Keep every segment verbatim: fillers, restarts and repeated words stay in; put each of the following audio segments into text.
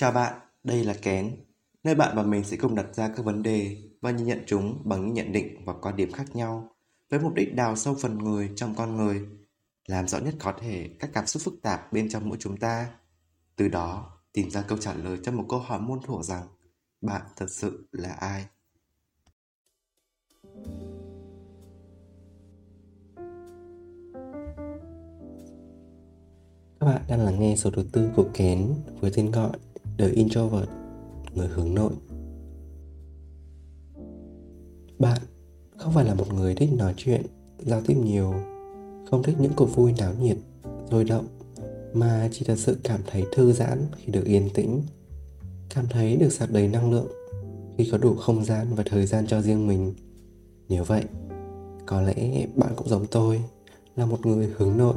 Chào bạn, đây là Kén, nơi bạn và mình sẽ cùng đặt ra các vấn đề và nhìn nhận chúng bằng những nhận định và quan điểm khác nhau với mục đích đào sâu phần người trong con người, làm rõ nhất có thể các cảm xúc phức tạp bên trong mỗi chúng ta. Từ đó, tìm ra câu trả lời cho một câu hỏi muôn thuở rằng bạn thật sự là ai? Các bạn đang lắng nghe số thứ tư của Kén với tên gọi The Introvert, người hướng nội. Bạn không phải là một người thích nói chuyện, giao tiếp nhiều, không thích những cuộc vui náo nhiệt, sôi động, mà chỉ thật sự cảm thấy thư giãn khi được yên tĩnh, cảm thấy được sạc đầy năng lượng khi có đủ không gian và thời gian cho riêng mình. Nếu vậy, có lẽ bạn cũng giống tôi, là một người hướng nội.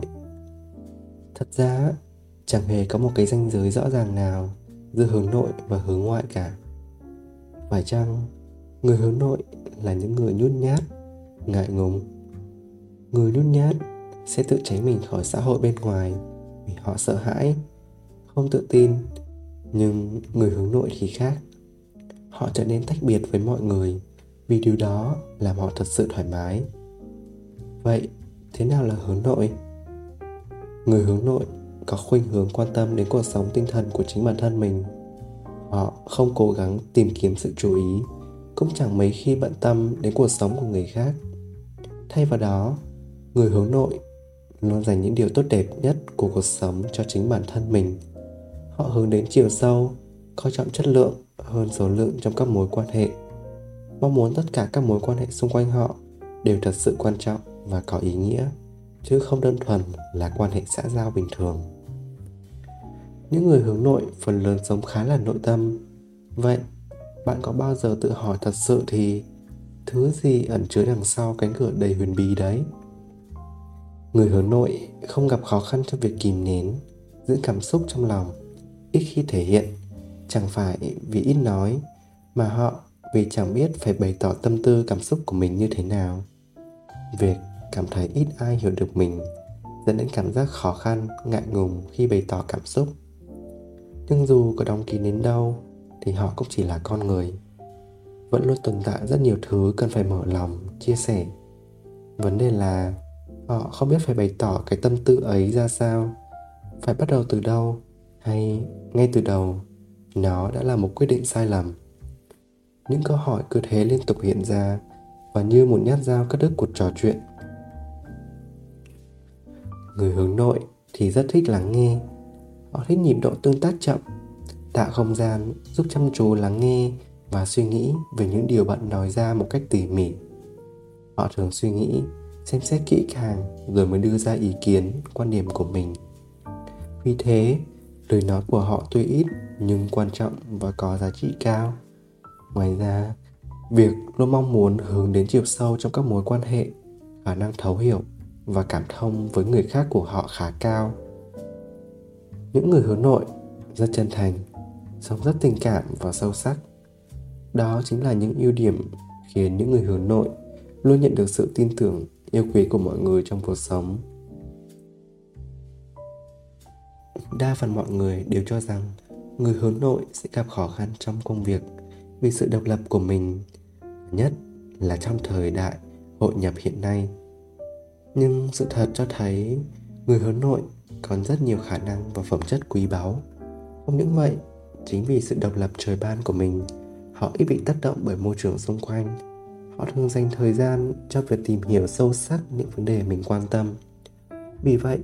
Thật ra, chẳng hề có một cái ranh giới rõ ràng nào giữa hướng nội và hướng ngoại cả. Phải chăng, người hướng nội là những người nhút nhát, ngại ngùng? Người nhút nhát sẽ tự tránh mình khỏi xã hội bên ngoài vì họ sợ hãi, không tự tin. Nhưng người hướng nội thì khác. Họ trở nên tách biệt với mọi người vì điều đó làm họ thật sự thoải mái. Vậy, thế nào là hướng nội? Người hướng nội có khuynh hướng quan tâm đến cuộc sống tinh thần của chính bản thân mình. Họ không cố gắng tìm kiếm sự chú ý, cũng chẳng mấy khi bận tâm đến cuộc sống của người khác. Thay vào đó, người hướng nội luôn dành những điều tốt đẹp nhất của cuộc sống cho chính bản thân mình. Họ hướng đến chiều sâu, coi trọng chất lượng hơn số lượng trong các mối quan hệ, mong muốn tất cả các mối quan hệ xung quanh họ đều thật sự quan trọng và có ý nghĩa, chứ không đơn thuần là quan hệ xã giao bình thường. Những người hướng nội phần lớn sống khá là nội tâm. Vậy, bạn có bao giờ tự hỏi thật sự thì thứ gì ẩn chứa đằng sau cánh cửa đầy huyền bí đấy? Người hướng nội không gặp khó khăn trong việc kìm nén, giữ cảm xúc trong lòng, ít khi thể hiện, chẳng phải vì ít nói, mà họ vì chẳng biết phải bày tỏ tâm tư cảm xúc của mình như thế nào. Việc cảm thấy ít ai hiểu được mình dẫn đến cảm giác khó khăn, ngại ngùng khi bày tỏ cảm xúc. Nhưng dù có đóng kín đến đâu thì họ cũng chỉ là con người, vẫn luôn tồn tại rất nhiều thứ cần phải mở lòng, chia sẻ. Vấn đề là họ không biết phải bày tỏ cái tâm tư ấy ra sao, phải bắt đầu từ đâu, hay ngay từ đầu nó đã là một quyết định sai lầm. Những câu hỏi cứ thế liên tục hiện ra và như một nhát dao cắt đứt cuộc trò chuyện. Người hướng nội thì rất thích lắng nghe. Họ thích nhịp độ tương tác chậm, tạo không gian giúp chăm chú lắng nghe và suy nghĩ về những điều bạn nói ra một cách tỉ mỉ. Họ thường suy nghĩ, xem xét kỹ càng rồi mới đưa ra ý kiến, quan điểm của mình. Vì thế, lời nói của họ tuy ít nhưng quan trọng và có giá trị cao. Ngoài ra, việc luôn mong muốn hướng đến chiều sâu trong các mối quan hệ, khả năng thấu hiểu và cảm thông với người khác của họ khá cao. Những người hướng nội rất chân thành, sống rất tình cảm và sâu sắc. Đó chính là những ưu điểm khiến những người hướng nội luôn nhận được sự tin tưởng, yêu quý của mọi người trong cuộc sống. Đa phần mọi người đều cho rằng người hướng nội sẽ gặp khó khăn trong công việc vì sự độc lập của mình, nhất là trong thời đại hội nhập hiện nay. Nhưng sự thật cho thấy người hướng nội còn rất nhiều khả năng và phẩm chất quý báu. Không những vậy, chính vì sự độc lập trời ban của mình, họ ít bị tác động bởi môi trường xung quanh. Họ thường dành thời gian cho việc tìm hiểu sâu sắc những vấn đề mình quan tâm. Vì vậy,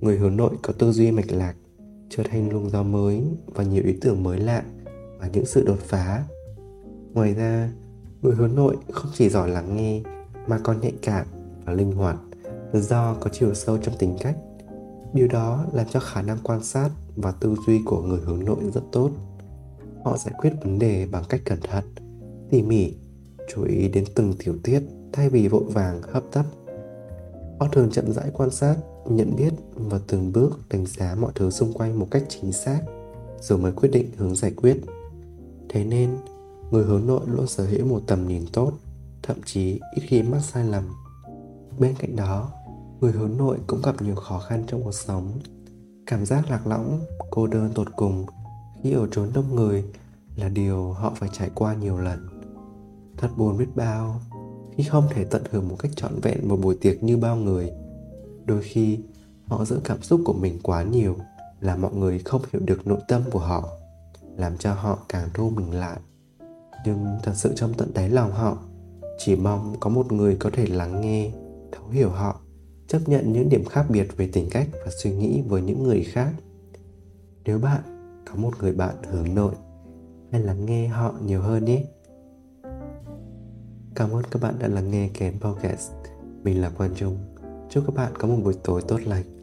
người hướng nội có tư duy mạch lạc, trở thành luồng gió mới và nhiều ý tưởng mới lạ và những sự đột phá. Ngoài ra, người hướng nội không chỉ giỏi lắng nghe mà còn nhạy cảm và linh hoạt, do có chiều sâu trong tính cách. Điều đó làm cho khả năng quan sát và tư duy của người hướng nội rất tốt. Họ giải quyết vấn đề bằng cách cẩn thận, tỉ mỉ, chú ý đến từng tiểu tiết thay vì vội vàng hấp tấp. Họ thường chậm rãi quan sát, nhận biết và từng bước đánh giá mọi thứ xung quanh một cách chính xác, rồi mới quyết định hướng giải quyết. Thế nên, người hướng nội luôn sở hữu một tầm nhìn tốt, thậm chí ít khi mắc sai lầm. Bên cạnh đó, người hướng nội cũng gặp nhiều khó khăn trong cuộc sống. Cảm giác lạc lõng, cô đơn tột cùng khi ở trốn đông người là điều họ phải trải qua nhiều lần. Thật buồn biết bao khi không thể tận hưởng một cách trọn vẹn một buổi tiệc như bao người. Đôi khi họ giữ cảm xúc của mình quá nhiều, làm mọi người không hiểu được nội tâm của họ, làm cho họ càng thu mình lại. Nhưng thật sự trong tận đáy lòng họ chỉ mong có một người có thể lắng nghe, thấu hiểu họ, chấp nhận những điểm khác biệt về tính cách và suy nghĩ với những người khác. Nếu bạn có một người bạn hướng nội, hãy lắng nghe họ nhiều hơn nhé. Cảm ơn các bạn đã lắng nghe Kén Podcast. Mình là Quang Trung. Chúc các bạn có một buổi tối tốt lành.